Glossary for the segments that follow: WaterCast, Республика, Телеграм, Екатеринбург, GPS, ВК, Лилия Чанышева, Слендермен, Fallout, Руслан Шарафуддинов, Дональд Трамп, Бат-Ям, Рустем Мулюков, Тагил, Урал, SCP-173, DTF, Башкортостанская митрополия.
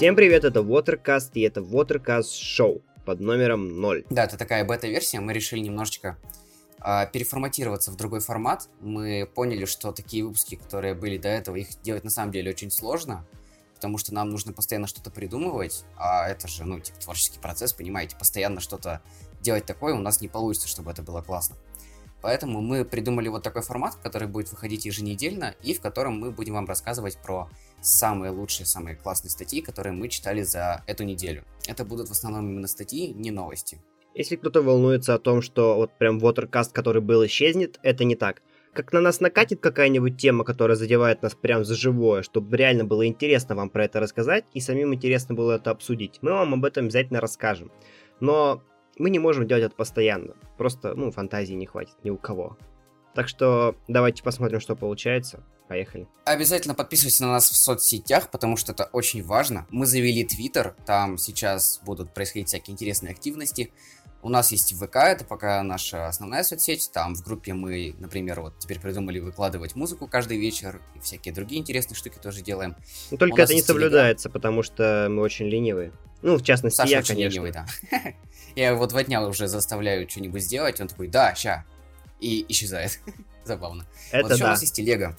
Всем привет, это WaterCast, и это WaterCast Show под номером 0. Да, это такая бета-версия, мы решили немножечко переформатироваться в другой формат. Мы поняли, что такие выпуски, которые были до этого, их делать на самом деле очень сложно, потому что нам нужно постоянно что-то придумывать, а это же, творческий процесс, понимаете, постоянно что-то делать такое у нас не получится, чтобы это было классно. Поэтому мы придумали вот такой формат, который будет выходить еженедельно, и в котором мы будем вам рассказывать про самые лучшие, самые классные статьи, которые мы читали за эту неделю. Это будут в основном именно статьи, не новости. Если кто-то волнуется о том, что вот прям WaterCast, который был, исчезнет, это не так. Как на нас накатит какая-нибудь тема, которая задевает нас прям за живое, чтобы реально было интересно вам про это рассказать, и самим интересно было это обсудить, мы вам об этом обязательно расскажем. Но мы не можем делать это постоянно. Просто, фантазии не хватит ни у кого. Так что давайте посмотрим, что получается. Поехали. Обязательно подписывайтесь на нас в соцсетях, потому что это очень важно. Мы завели Twitter, там сейчас будут происходить всякие интересные активности. У нас есть ВК, это пока наша основная соцсеть. Там в группе мы, например, вот теперь придумали выкладывать музыку каждый вечер. И всякие другие интересные штуки тоже делаем. Но только это не соблюдается, потому что мы очень ленивые. В частности, Саша, я, конечно. Ленивый, да. Я его 2 дня уже заставляю что-нибудь сделать, он такой, да, ща, и исчезает. Забавно. Это вот еще у нас есть телега.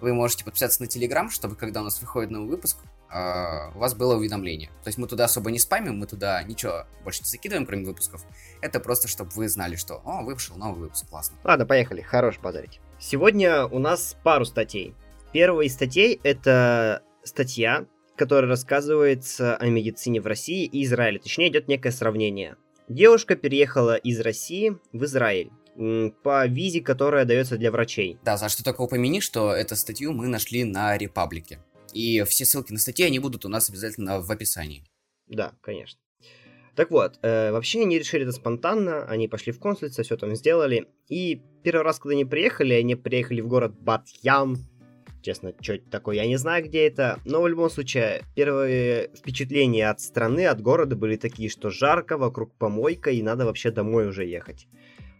Вы можете подписаться на Телеграм, чтобы когда у нас выходит новый выпуск, у вас было уведомление. То есть мы туда особо не спамим, мы туда ничего больше не закидываем, кроме выпусков. Это просто, чтобы вы знали, что, вышел новый выпуск, классно. Ладно, поехали, хорош подарить. Сегодня у нас пару статей. Первая из статей — это статья, которая рассказывается о медицине в России и Израиле. Точнее, идет некое сравнение. Девушка переехала из России в Израиль по визе, которая дается для врачей. Да, Саш, ты только упомяни, что эту статью мы нашли на Репаблике. И все ссылки на статьи, они будут у нас обязательно в описании. Да, конечно. Так вот, вообще они решили это спонтанно, они пошли в консульство, все там сделали. И первый раз, когда они приехали в город Бат-Ям. Честно, что это такое, я не знаю, где это. Но в любом случае, первые впечатления от страны, от города были такие, что жарко, вокруг помойка, и надо вообще домой уже ехать.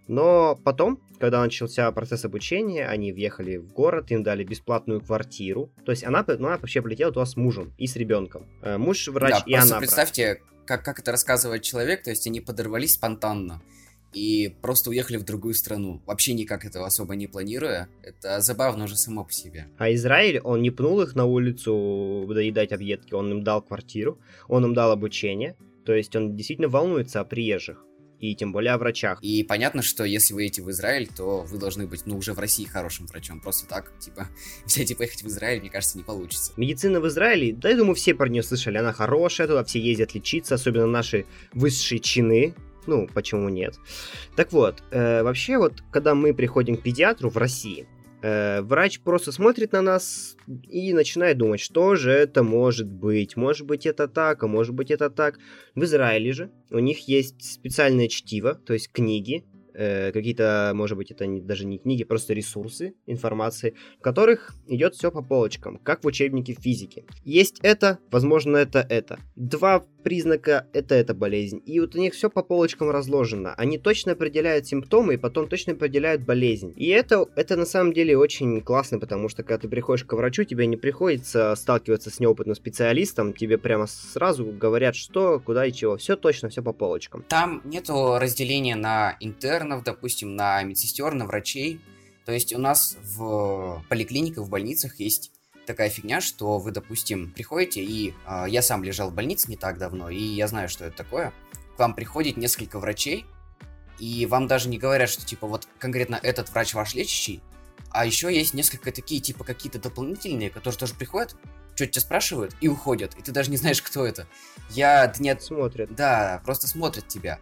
Но потом, когда начался процесс обучения, они въехали в город, им дали бесплатную квартиру. То есть она вообще полетела туда с мужем и с ребенком. Муж врач, да, и она врач. Представьте, как это рассказывает человек, то есть они подорвались спонтанно и просто уехали в другую страну, вообще никак этого особо не планируя. Это забавно уже само по себе. А Израиль, он не пнул их на улицу доедать объедки, он им дал квартиру, он им дал обучение. То есть он действительно волнуется о приезжих. И тем более о врачах. И понятно, что если вы едете в Израиль, то вы должны быть, уже в России хорошим врачом. Просто так, взять и поехать в Израиль, мне кажется, не получится. Медицина в Израиле, да, я думаю, все про нее слышали. Она хорошая, туда все ездят лечиться, особенно наши высшие чины. Почему нет? Так вот, вообще, вот, когда мы приходим к педиатру в России, врач просто смотрит на нас и начинает думать, что же это может быть. Может быть, это так, а может быть, это так. В Израиле же у них есть специальное чтиво, то есть книги, какие-то, может быть, это даже не книги, просто ресурсы информации, в которых идет все по полочкам, как в учебнике физики. Есть это, возможно, это. 2 признака — это болезнь. И вот у них все по полочкам разложено. Они точно определяют симптомы и потом точно определяют болезнь. И это на самом деле очень классно, потому что когда ты приходишь к врачу, тебе не приходится сталкиваться с неопытным специалистом, тебе прямо сразу говорят, что, куда и чего. Все точно, все по полочкам. Там нету разделения на интерн, допустим, на медсестер, на врачей. То есть у нас в поликлиниках, в больницах есть такая фигня, что вы, допустим, приходите, и я сам лежал в больнице не так давно, и я знаю, что это такое. К вам приходит несколько врачей, и вам даже не говорят, что вот конкретно этот врач ваш лечащий, а еще есть несколько такие, какие-то дополнительные, которые тоже приходят, что-то тебя спрашивают и уходят, и ты даже не знаешь, кто это. Смотрят. Да, просто смотрят тебя.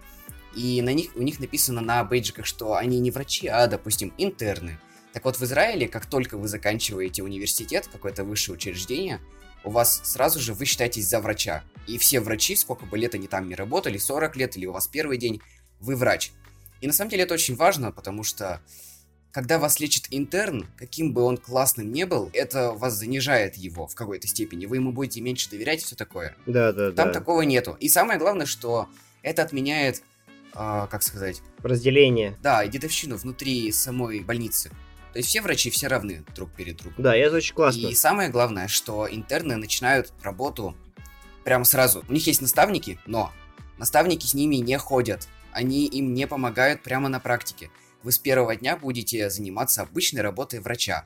И у них написано на бейджиках, что они не врачи, а, допустим, интерны. Так вот, в Израиле, как только вы заканчиваете университет, какое-то высшее учреждение, у вас сразу же вы считаетесь за врача. И все врачи, сколько бы лет они там не работали, 40 лет или у вас первый день, вы врач. И на самом деле это очень важно, потому что когда вас лечит интерн, каким бы он классным ни был, это вас занижает его в какой-то степени. Вы ему будете меньше доверять и все такое. Да. Там такого нету. И самое главное, что это отменяет... разделение. Да, и дедовщину внутри самой больницы. То есть все врачи, все равны друг перед другом. Да, это очень классно. И самое главное, что интерны начинают работу Прямо сразу. У них есть наставники, но наставники с ними не ходят. Они им не помогают прямо на практике. Вы с первого дня будете заниматься обычной работой врача.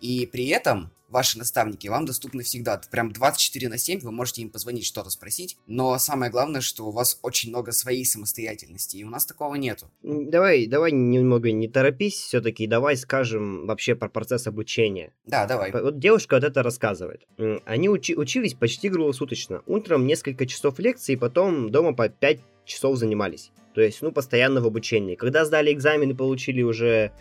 И при этом ваши наставники вам доступны всегда. Прям 24/7 вы можете им позвонить, что-то спросить. Но самое главное, что у вас очень много своей самостоятельности, и у нас такого нету. Давай немного не торопись все-таки, давай скажем вообще про процесс обучения. Да, давай. Вот девушка вот это рассказывает. Они учились почти круглосуточно. Утром несколько часов лекций, потом дома по 5 часов занимались. То есть, постоянно в обучении. Когда сдали экзамены, получили уже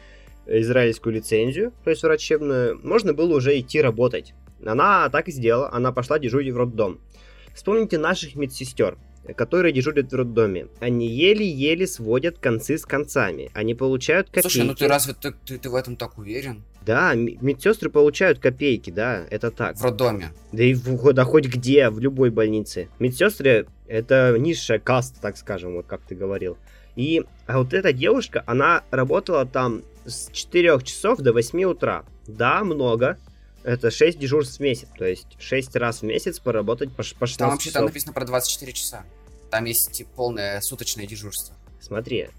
израильскую лицензию, то есть врачебную, можно было уже идти работать. Она так и сделала, она пошла дежурить в роддом. Вспомните наших медсестер, которые дежурят в роддоме. Они еле-еле сводят концы с концами, они получают копейки. Слушай, ты разве ты в этом так уверен? Да, медсестры получают копейки, да, это так. В роддоме. Да и да хоть где, в любой больнице. Медсестры это низшая каста, так скажем, вот как ты говорил. И вот эта девушка, она работала там с 4 часов до 8 утра. Да, много. Это 6 дежурств в месяц. То есть 6 раз в месяц поработать по 16 часов. Там вообще-то написано про 24 часа. Там есть полное суточное дежурство. Смотри,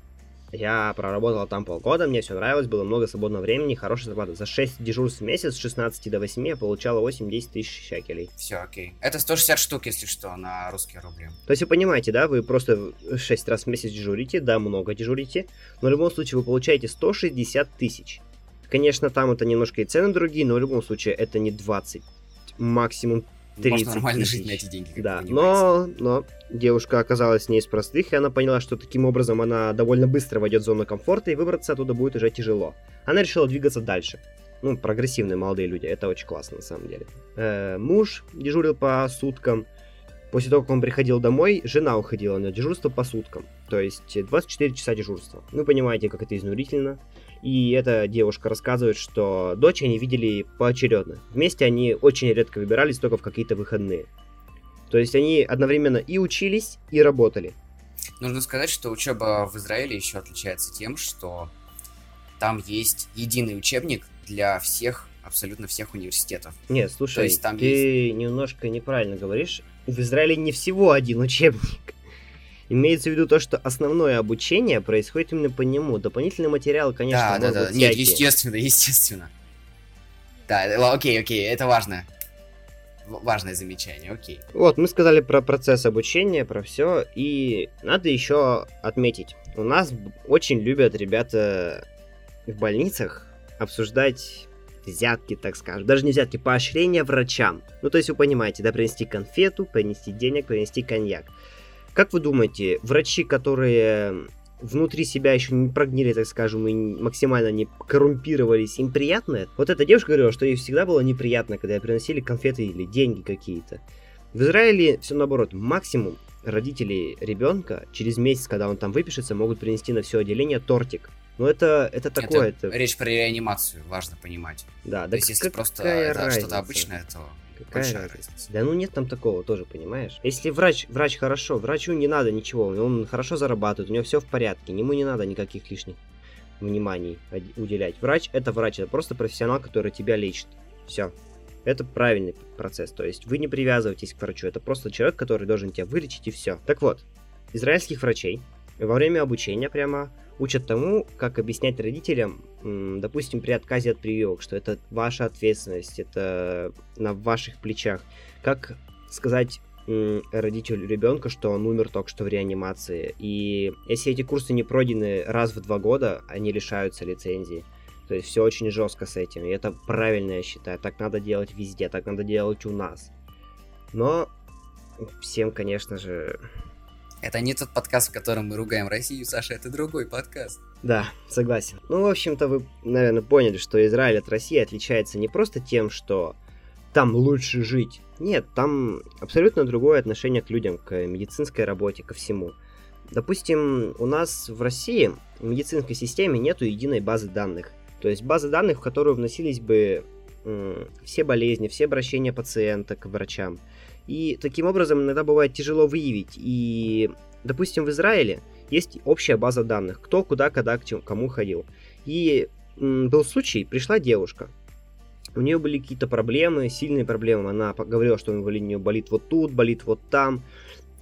я проработал там полгода, мне все нравилось, было много свободного времени, хорошая зарплата. За 6 дежурств в месяц, с 16 до 8, я получала 8-10 тысяч шекелей. Все, окей. Это 160 штук, если что, на русские рубли. То есть вы понимаете, да, вы просто 6 раз в месяц дежурите, да, много дежурите, но в любом случае вы получаете 160 тысяч. Конечно, там это немножко и цены другие, но в любом случае это не 20, максимум 30 тысяч. Можно нормально жить на эти деньги, как да, но девушка оказалась не из простых, и она поняла, что таким образом она довольно быстро войдет в зону комфорта, и выбраться оттуда будет уже тяжело. Она решила двигаться дальше. Прогрессивные молодые люди, это очень классно на самом деле. Муж дежурил по суткам. После того, как он приходил домой, жена уходила на дежурство по суткам. То есть 24 часа дежурства. Вы понимаете, как это изнурительно. И эта девушка рассказывает, что дочь они видели поочередно. Вместе они очень редко выбирались, только в какие-то выходные. То есть они одновременно и учились, и работали. Нужно сказать, что учеба в Израиле еще отличается тем, что там есть единый учебник для всех, абсолютно всех университетов. Нет, слушай, ты немножко неправильно говоришь. В Израиле не всего один учебник. Имеется в виду то, что основное обучение происходит именно по нему. Дополнительный материал, конечно, могут всякие. Нет, естественно. Да, окей, это важно. Важное замечание, окей. Вот, мы сказали про процесс обучения, про все. И надо еще отметить. У нас очень любят ребята в больницах обсуждать взятки, так скажем. Даже не взятки, поощрения врачам. То есть вы понимаете, да, принести конфету, принести денег, принести коньяк. Как вы думаете, врачи, которые внутри себя еще не прогнили, так скажем, и максимально не коррумпировались, им приятно? Вот эта девушка говорила, что ей всегда было неприятно, когда ей приносили конфеты или деньги какие-то. В Израиле все наоборот. Максимум родители ребенка через месяц, когда он там выпишется, могут принести на все отделение тортик. Но это такое... Речь про реанимацию, важно понимать. Да, то есть если просто это что-то обычное, то... Какая разница? Да нет там такого тоже, понимаешь? Если врач хорошо, врачу не надо ничего, он хорошо зарабатывает, у него все в порядке, ему не надо никаких лишних вниманий уделять. Врач, это просто профессионал, который тебя лечит. Все. Это правильный процесс, то есть вы не привязываетесь к врачу, это просто человек, который должен тебя вылечить и все. Так вот, израильских врачей во время обучения прямо учат тому, как объяснять родителям, допустим, при отказе от прививок, что это ваша ответственность, это на ваших плечах. Как сказать родителю ребенка, что он умер только что в реанимации. И если эти курсы не пройдены раз в 2 года, они лишаются лицензии. То есть все очень жестко с этим. И это правильно, я считаю. Так надо делать везде, так надо делать у нас. Но всем, конечно же... Это не тот подкаст, в котором мы ругаем Россию, Саша, это другой подкаст. Да, согласен. В общем-то, вы, наверное, поняли, что Израиль от России отличается не просто тем, что там лучше жить. Нет, там абсолютно другое отношение к людям, к медицинской работе, ко всему. Допустим, у нас в России в медицинской системе нету единой базы данных. То есть базы данных, в которую вносились бы все болезни, все обращения пациента к врачам. И таким образом иногда бывает тяжело выявить. И, допустим, в Израиле есть общая база данных. Кто, куда, когда, к чему, кому ходил. И был случай, пришла девушка. У нее были какие-то проблемы, сильные проблемы. Она говорила, что у нее болит вот тут, болит вот там.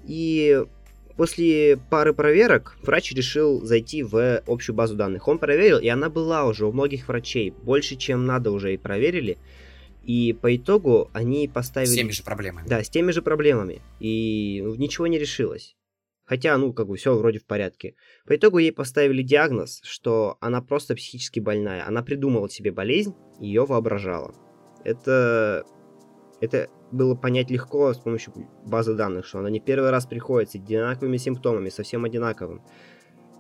И после пары проверок врач решил зайти в общую базу данных. Он проверил, и она была уже у многих врачей. Больше, чем надо, уже и проверили. И по итогу они поставили... С теми же проблемами. Да, с теми же проблемами. И ничего не решилось. Хотя, все вроде в порядке. По итогу ей поставили диагноз, что она просто психически больная. Она придумала себе болезнь, ее воображала. Это было понять легко с помощью базы данных, что она не первый раз приходит с одинаковыми симптомами, совсем одинаковым.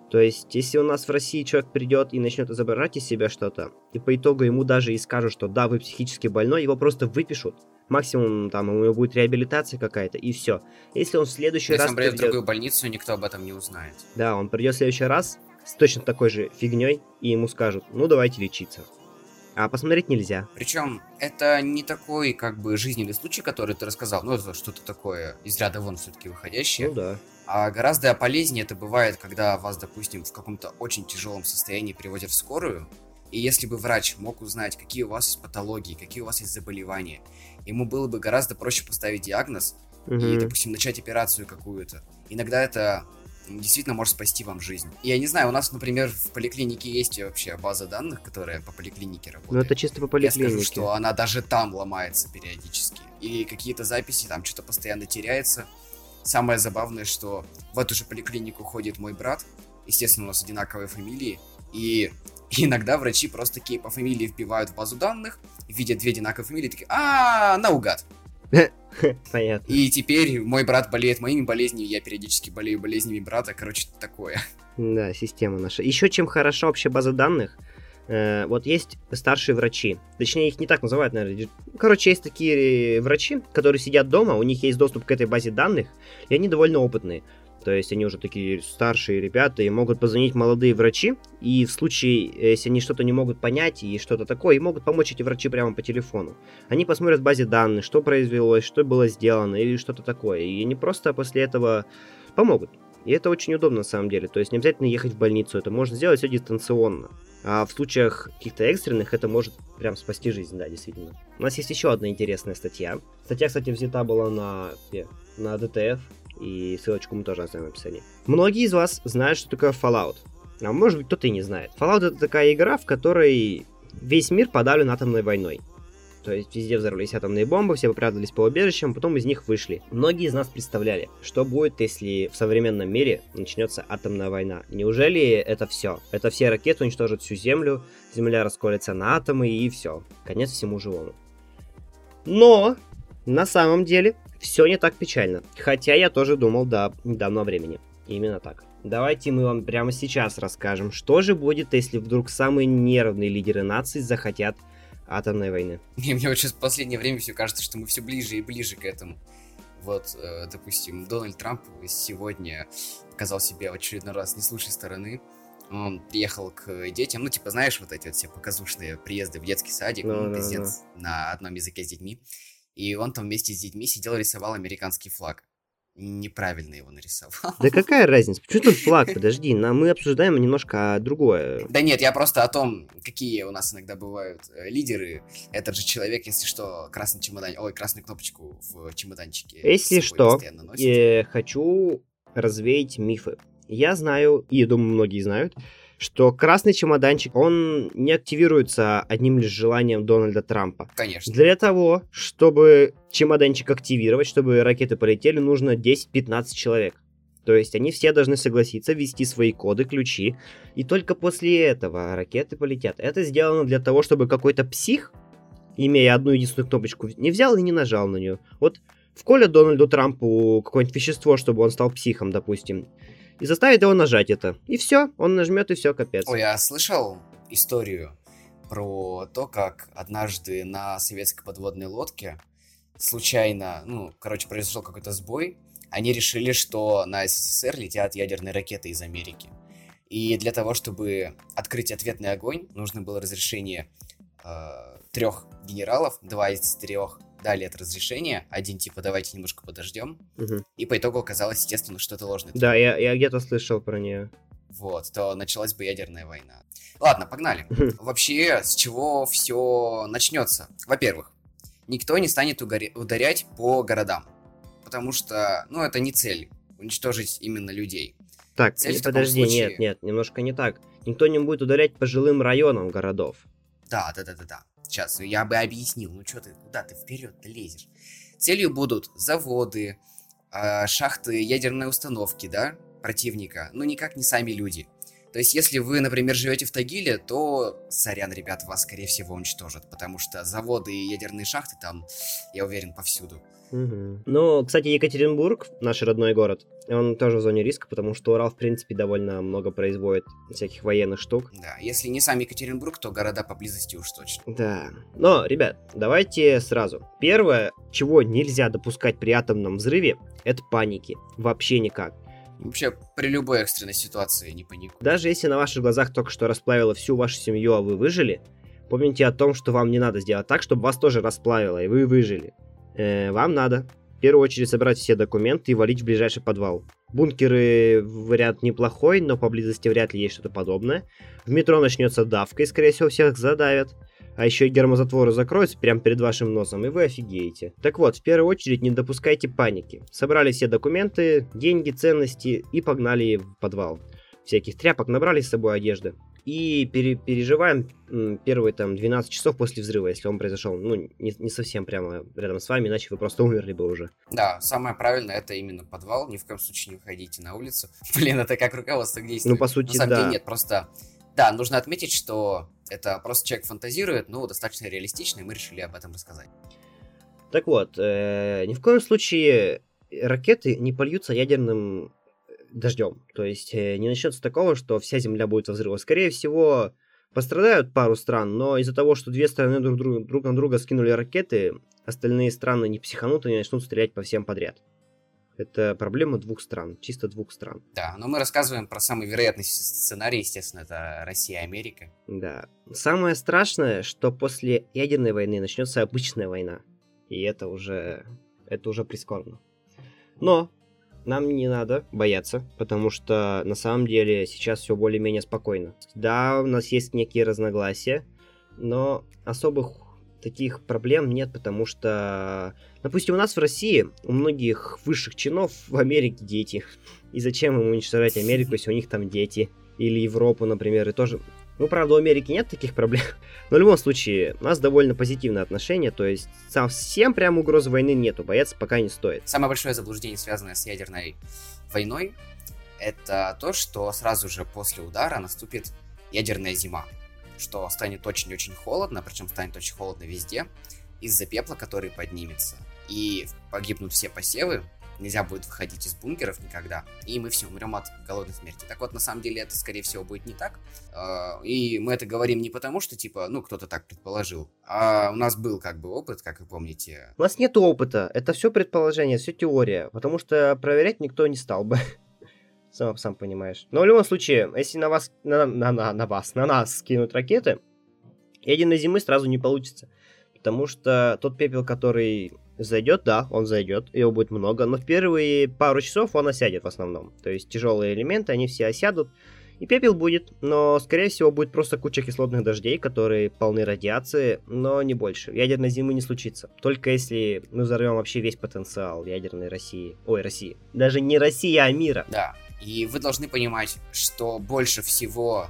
То есть, если у нас в России человек придет и начнет изображать из себя что-то, и по итогу ему даже и скажут, что да, вы психически больной, его просто выпишут. Максимум, там, у него будет реабилитация какая-то, и все. Если он в следующий раз... Если он придет в другую больницу, никто об этом не узнает. Да, он придет в следующий раз с точно такой же фигней, и ему скажут, давайте лечиться. А посмотреть нельзя. Причем, это не такой, жизненный случай, который ты рассказал, это что-то такое из ряда вон все-таки выходящее. Да. А гораздо полезнее это бывает, когда вас, допустим, в каком-то очень тяжелом состоянии приводят в скорую, и если бы врач мог узнать, какие у вас есть патологии, какие у вас есть заболевания, ему было бы гораздо проще поставить диагноз и, допустим, начать операцию какую-то. Иногда это действительно может спасти вам жизнь. Я не знаю, у нас, например, в поликлинике есть вообще база данных, которая по поликлинике работает. Ну, это чисто по поликлинике. Я скажу, что она даже там ломается периодически. И какие-то записи, там что-то постоянно теряется. Самое забавное, что в эту же поликлинику ходит мой брат. Естественно, у нас одинаковые фамилии. И иногда врачи просто такие по фамилии вбивают в базу данных, видят две одинаковые фамилии, такие, наугад. Понятно. И теперь мой брат болеет моими болезнями, я периодически болею болезнями брата, такое. Да, система наша. Еще чем хороша вообще база данных, есть старшие врачи, точнее их не так называют, наверное. Есть такие врачи, которые сидят дома, у них есть доступ к этой базе данных, и они довольно опытные. То есть они уже такие старшие ребята и могут позвонить молодые врачи, и в случае, если они что-то не могут понять и что-то такое, и могут помочь эти врачи прямо по телефону. Они посмотрят в базе данных, что произвелось, что было сделано и что-то такое. И они просто после этого помогут. И это очень удобно на самом деле. То есть не обязательно ехать в больницу, это можно сделать все дистанционно. А в случаях каких-то экстренных это может прям спасти жизнь, да, действительно. У нас есть еще одна интересная статья. Статья, кстати, взята была на DTF. И ссылочку мы тоже оставим в описании. Многие из вас знают, что такое Fallout. А может быть, кто-то и не знает. Fallout — это такая игра, в которой весь мир подавлен атомной войной. То есть везде взорвались атомные бомбы, все попрятались по убежищам, потом из них вышли. Многие из нас представляли, что будет, если в современном мире начнется атомная война. Неужели это все? Это все ракеты уничтожат всю Землю, Земля расколется на атомы и все. Конец всему живому. Но на самом деле... Все не так печально, хотя я тоже думал до недавнего времени, именно так. Давайте мы вам прямо сейчас расскажем, что же будет, если вдруг самые нервные лидеры наций захотят атомной войны. Мне вот сейчас в последнее время все кажется, что мы все ближе и ближе к этому. Вот, допустим, Дональд Трамп сегодня показал себя в очередной раз не с лучшей стороны. Он приехал к детям, все показушные приезды в детский садик, президент на одном языке с детьми. И он там вместе с детьми сидел и рисовал американский флаг. Неправильно его нарисовал. Да какая разница? Почему тут флаг? Подожди, мы обсуждаем немножко другое. Да нет, я просто о том, какие у нас иногда бывают лидеры. Этот же человек, если что, красный чемодан... Ой, красную кнопочку в чемоданчике. Если что, я хочу развеять мифы. Я знаю, и думаю, многие знают, что красный чемоданчик, он не активируется одним лишь желанием Дональда Трампа. Конечно. Для того, чтобы чемоданчик активировать, чтобы ракеты полетели, нужно 10-15 человек. То есть они все должны согласиться, ввести свои коды, ключи, и только после этого ракеты полетят. Это сделано для того, чтобы какой-то псих, имея одну единственную кнопочку, не взял и не нажал на нее. Вот вколят Дональду Трампу какое-нибудь вещество, чтобы он стал психом, допустим, и заставит его нажать это. И все, он нажмет, и все, капец. Ой, я слышал историю про то, как однажды на советской подводной лодке случайно, произошел какой-то сбой. Они решили, что на СССР летят ядерные ракеты из Америки. И для того, чтобы открыть ответный огонь, нужно было разрешение 3 генералов, 2 из 3 дали это разрешение, один типа давайте немножко подождем, и по итогу оказалось, естественно, что это ложный. Да, я где-то слышал про нее. вот, то началась бы ядерная война. Ладно, погнали. Вообще, с чего все начнется? Во-первых, никто не станет ударять по городам, потому что, ну, это не цель, уничтожить именно людей. Так, цель подожди, случае... нет, немножко не так. Никто не будет ударять по жилым районам городов. Да. Сейчас я бы объяснил, ну что ты, куда ты вперед-то лезешь? Целью будут заводы, шахты, ядерные установки, да, противника, но никак не сами люди. То есть, если вы, например, живете в Тагиле, то, сорян, ребят, вас, скорее всего, уничтожат, потому что заводы и ядерные шахты там, я уверен, повсюду. Угу. Ну, кстати, Екатеринбург, наш родной город, он тоже в зоне риска, потому что Урал, в принципе, довольно много производит всяких военных штук. Да, если не сам Екатеринбург, то города поблизости уж точно. Да. Но, ребят, давайте сразу. Первое, чего нельзя допускать при атомном взрыве, это паники. Вообще никак. Вообще, при любой экстренной ситуации не паникуй. Даже если на ваших глазах только что расплавило всю вашу семью, а вы выжили, помните о том, что вам не надо сделать так, чтобы вас тоже расплавило, и вы выжили. Вам надо в первую очередь собрать все документы и валить в ближайший подвал. Бункеры вариант неплохой, но поблизости вряд ли есть что-то подобное. В метро начнется давка, и, скорее всего, всех задавят. А еще и гермозатворы закроются прямо перед вашим носом, и вы офигеете. Так вот, в первую очередь не допускайте паники. Собрали все документы, деньги, ценности и погнали в подвал. Всяких тряпок набрали с собой, одежды. И переживаем первые там 12 часов после взрыва, если он произошел, ну, не совсем прямо рядом с вами, иначе вы просто умерли бы уже. Да, самое правильное это именно подвал, ни в коем случае не выходите на улицу. Блин, это как руководство к действию. Ну, по сути, да. На самом деле нет, просто... Да, нужно отметить, что это просто человек фантазирует, но достаточно реалистично, и мы решили об этом рассказать. Так вот, ни в коем случае ракеты не польются ядерным дождем. То есть не начнется такого, что вся Земля будет во взрыве. Скорее всего, пострадают пару стран, но из-за того, что две страны друг на друга скинули ракеты, остальные страны не психанут и не начнут стрелять по всем подряд. Это проблема двух стран, чисто двух стран. Да, но мы рассказываем про самый вероятный сценарий, естественно, это Россия и Америка. Да. Самое страшное, что после ядерной войны начнется обычная война. И это уже прискорбно. Но нам не надо бояться, потому что на самом деле сейчас все более-менее спокойно. Да, у нас есть некие разногласия, но особых... таких проблем нет, потому что, допустим, у нас в России, у многих высших чинов в Америке дети. И зачем им уничтожать Америку, если у них там дети? Или Европу, например, и тоже. Ну, правда, у Америки нет таких проблем. Но в любом случае, у нас довольно позитивное отношение, то есть совсем прям угрозы войны нету, бояться пока не стоит. Самое большое заблуждение, связанное с ядерной войной, это то, что сразу же после удара наступит ядерная зима. Что станет очень-очень холодно, причем станет очень холодно везде, из-за пепла, который поднимется. И погибнут все посевы, нельзя будет выходить из бункеров никогда, и мы все умрем от голодной смерти. Так вот, на самом деле, это, скорее всего, будет не так. И мы это говорим не потому, что, типа, ну, кто-то так предположил, а у нас был, как бы, опыт, как вы помните. У нас нет опыта, это все предположение, все теория, потому что проверять никто не стал бы. Сам понимаешь. Но в любом случае, если на нас кинут ракеты, ядерной зимы сразу не получится. Потому что тот пепел, который зайдет, да, он зайдет, его будет много, но в первые пару часов он осядет в основном. То есть тяжелые элементы, они все осядут, и пепел будет, но, скорее всего, будет просто куча кислотных дождей, которые полны радиации, но не больше. Ядерной зимы не случится. Только если мы взорвем вообще весь потенциал ядерной России. Ой, России. Даже не России, а мира. Да. И вы должны понимать, что больше всего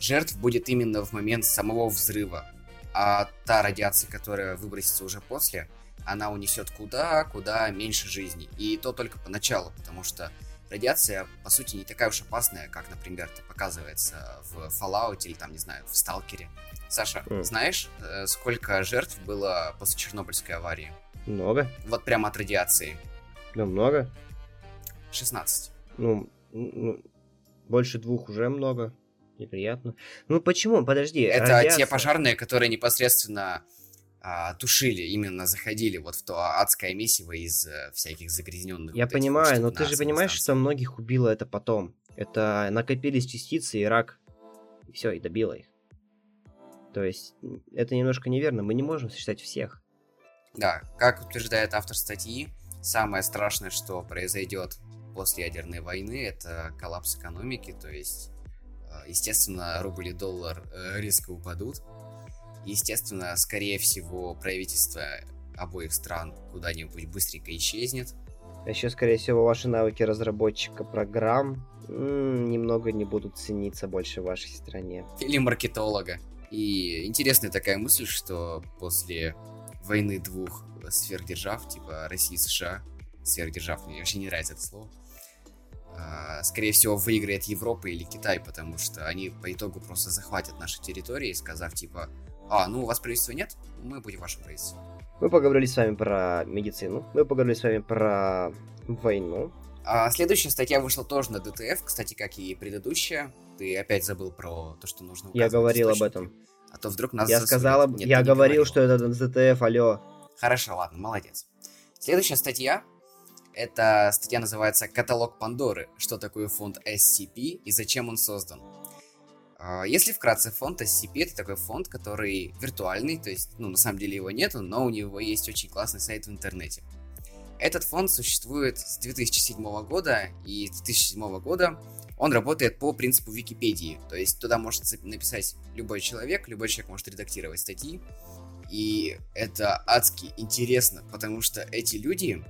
жертв будет именно в момент самого взрыва. А та радиация, которая выбросится уже после, она унесет куда меньше жизни. И то только поначалу, потому что радиация, по сути, не такая уж опасная, как, например, это показывается в Fallout или, там, не знаю, в Сталкере. Саша, знаешь, сколько жертв было после Чернобыльской аварии? Много. Вот прямо от радиации. Да много. 16. Ну, больше двух уже много. Неприятно. Ну, почему? Подожди. Это радиация. Те пожарные, которые непосредственно тушили, именно заходили вот в то адское месиво из всяких загрязненных... Я понимаю, но ты же понимаешь, что многих убило это потом. Это накопились частицы и рак. И все, и добило их. То есть, это немножко неверно. Мы не можем сосчитать всех. Да, как утверждает автор статьи, самое страшное, что произойдет после ядерной войны, это коллапс экономики, то есть Естественно, рубль и доллар резко упадут. Естественно, скорее всего, правительство обоих стран куда-нибудь быстренько исчезнет. А еще, скорее всего, ваши навыки разработчика программ немного не будут цениться больше в вашей стране. Или маркетолога. И интересная такая мысль, что после войны двух сверхдержав, типа России и США, сверхдержав, мне вообще не нравится это слово, скорее всего, выиграет Европа или Китай, потому что они по итогу просто захватят наши территории, сказав типа: а, ну у вас правительства нет, мы будем ваше правительство. Мы поговорили с вами про медицину, мы поговорили с вами про войну. А следующая статья вышла тоже на DTF, кстати, как и предыдущая. Ты опять забыл про то, что нужно указывать. Я говорил об этом. А то вдруг нас... Я говорил, что это DTF, алло. Хорошо, ладно, молодец. Следующая статья. Эта статья называется «Каталог Пандоры. Что такое фонд SCP и зачем он создан?». Если вкратце, фонд SCP — это такой фонд, который виртуальный, то есть, ну, на самом деле его нету, но у него есть очень классный сайт в интернете. Этот фонд существует с 2007 года, и с 2007 года он работает по принципу Википедии, то есть туда может написать любой человек может редактировать статьи, и это адски интересно, потому что эти люди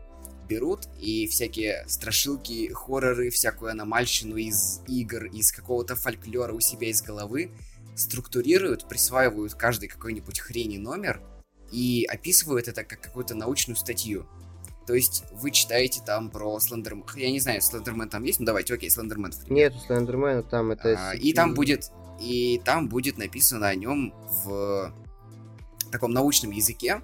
берут и всякие страшилки, хорроры, всякую аномальщину из игр, из какого-то фольклора у себя из головы структурируют, присваивают каждый какой-нибудь хрени номер и описывают это как какую-то научную статью. То есть вы читаете там про Слендермен. Я не знаю, Слендермен там есть? Ну давайте, окей, Слендермен. Нет, Слендермен там это... И там будет написано о нем в таком научном языке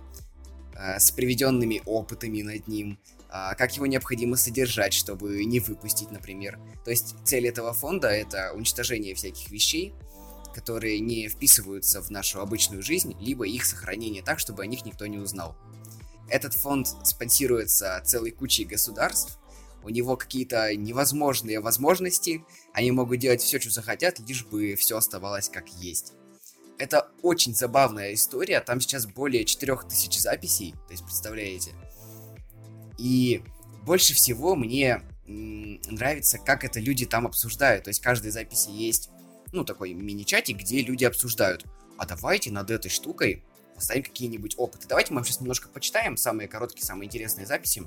с приведенными опытами над ним, как его необходимо содержать, чтобы не выпустить, например. То есть цель этого фонда — это уничтожение всяких вещей, которые не вписываются в нашу обычную жизнь, либо их сохранение так, чтобы о них никто не узнал. Этот фонд спонсируется целой кучей государств, у него какие-то невозможные возможности, они могут делать все, что захотят, лишь бы все оставалось как есть. Это очень забавная история, там сейчас более 4000 записей, то есть представляете? И больше всего мне нравится, как это люди там обсуждают. То есть в каждой записи есть, ну, такой мини-чатик, где люди обсуждают: а давайте над этой штукой поставим какие-нибудь опыты. Давайте мы сейчас немножко почитаем самые короткие, самые интересные записи.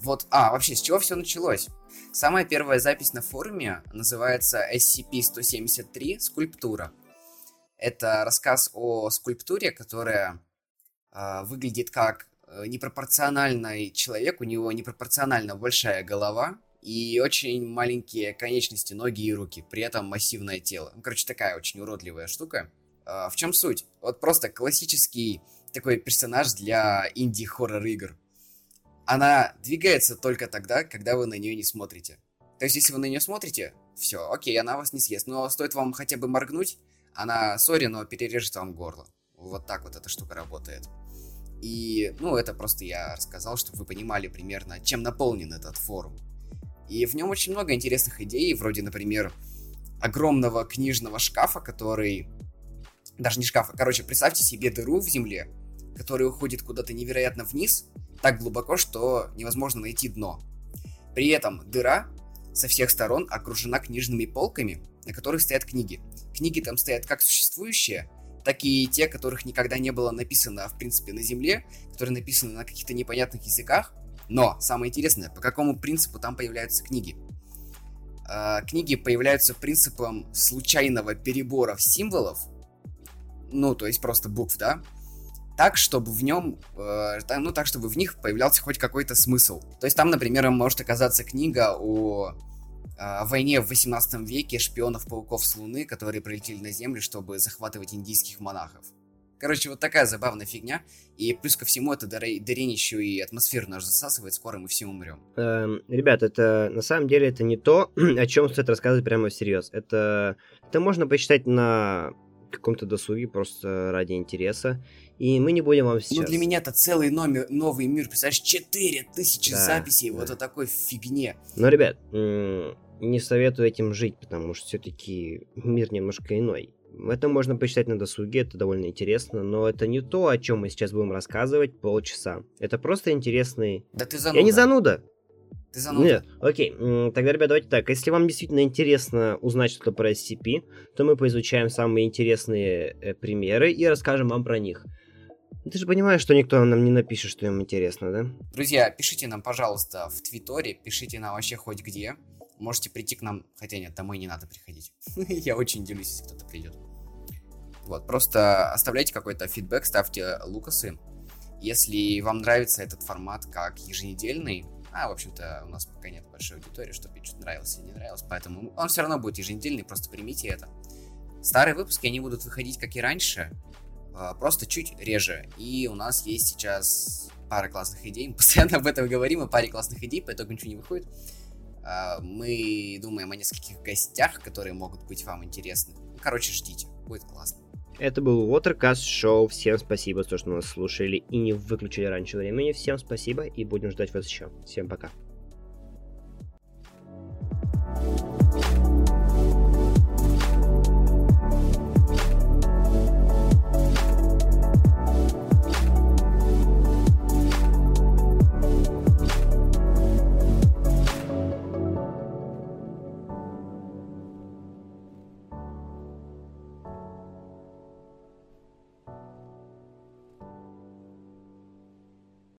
Вообще, с чего все началось? Самая первая запись на форуме называется SCP-173 «Скульптура». Это рассказ о скульптуре, которая выглядит как непропорциональный человек, у него непропорционально большая голова и очень маленькие конечности, ноги и руки, при этом массивное тело. Короче, такая очень уродливая штука. В чем суть? Вот просто классический такой персонаж для инди-хоррор игр. Она двигается только тогда, когда вы на нее не смотрите. То есть, если вы на нее смотрите, все, окей, она вас не съест. Но стоит вам хотя бы моргнуть, она, сори, но перережет вам горло. Вот так вот эта штука работает. И, ну, это просто я рассказал, чтобы вы понимали примерно, чем наполнен этот форум. И в нем очень много интересных идей, вроде, например, огромного книжного шкафа, который... Даже не шкафа, короче, представьте себе дыру в земле, которая уходит куда-то невероятно вниз, так глубоко, что невозможно найти дно. При этом дыра со всех сторон окружена книжными полками, на которых стоят книги. Книги там стоят как существующие, так и те, которых никогда не было написано, в принципе, на Земле, которые написаны на каких-то непонятных языках. Но самое интересное, по какому принципу там появляются книги? Книги появляются принципом случайного перебора символов, ну, то есть просто букв, да? Так, чтобы в нем, так, чтобы в них появлялся хоть какой-то смысл. То есть там, например, может оказаться книга о войне в 18 веке шпионов-пауков с Луны, которые прилетели на Землю, чтобы захватывать индийских монахов. Короче, вот такая забавная фигня. И плюс ко всему, это дырень еще и атмосферу нас засасывает, скоро мы все умрем. Ребят, это на самом деле это не то, о чем стоит рассказывать прямо всерьез. Это можно почитать на каком-то досуге, просто ради интереса. И мы не будем вам сейчас... Ну, для меня это целый новый мир, представляешь, 4000 записей, да. Вот о такой фигне. Но, ребят, не советую этим жить, потому что все-таки мир немножко иной. Это можно почитать на досуге, это довольно интересно, но это не то, о чем мы сейчас будем рассказывать полчаса. Это просто интересный... Да ты зануда. Я не зануда! Ты зануда. Нет, окей. Тогда, ребят, давайте так. Если вам действительно интересно узнать что-то про SCP, то мы поизучаем самые интересные примеры и расскажем вам про них. Ты же понимаешь, что никто нам не напишет, что им интересно, да? Друзья, пишите нам, пожалуйста, в Твиттере, пишите нам вообще хоть где. Можете прийти к нам, хотя нет, домой не надо приходить. Я очень делюсь, если кто-то придет. Вот, просто оставляйте какой-то фидбэк, ставьте лукасы. Если вам нравится этот формат как еженедельный, а, в общем-то, у нас пока нет большой аудитории, чтобы что-то нравилось или не нравилось, поэтому он все равно будет еженедельный, просто примите это. Старые выпуски, они будут выходить, как и раньше, просто чуть реже. И у нас есть сейчас пара классных идей, мы постоянно об этом говорим, и паре классных идей, по итогу ничего не выходит. Мы думаем о нескольких гостях, которые могут быть вам интересны. Короче, ждите, будет классно. Это был WaterCast Show. Всем спасибо за то, что нас слушали и не выключили раньше времени. Всем спасибо и будем ждать вас еще. Всем пока.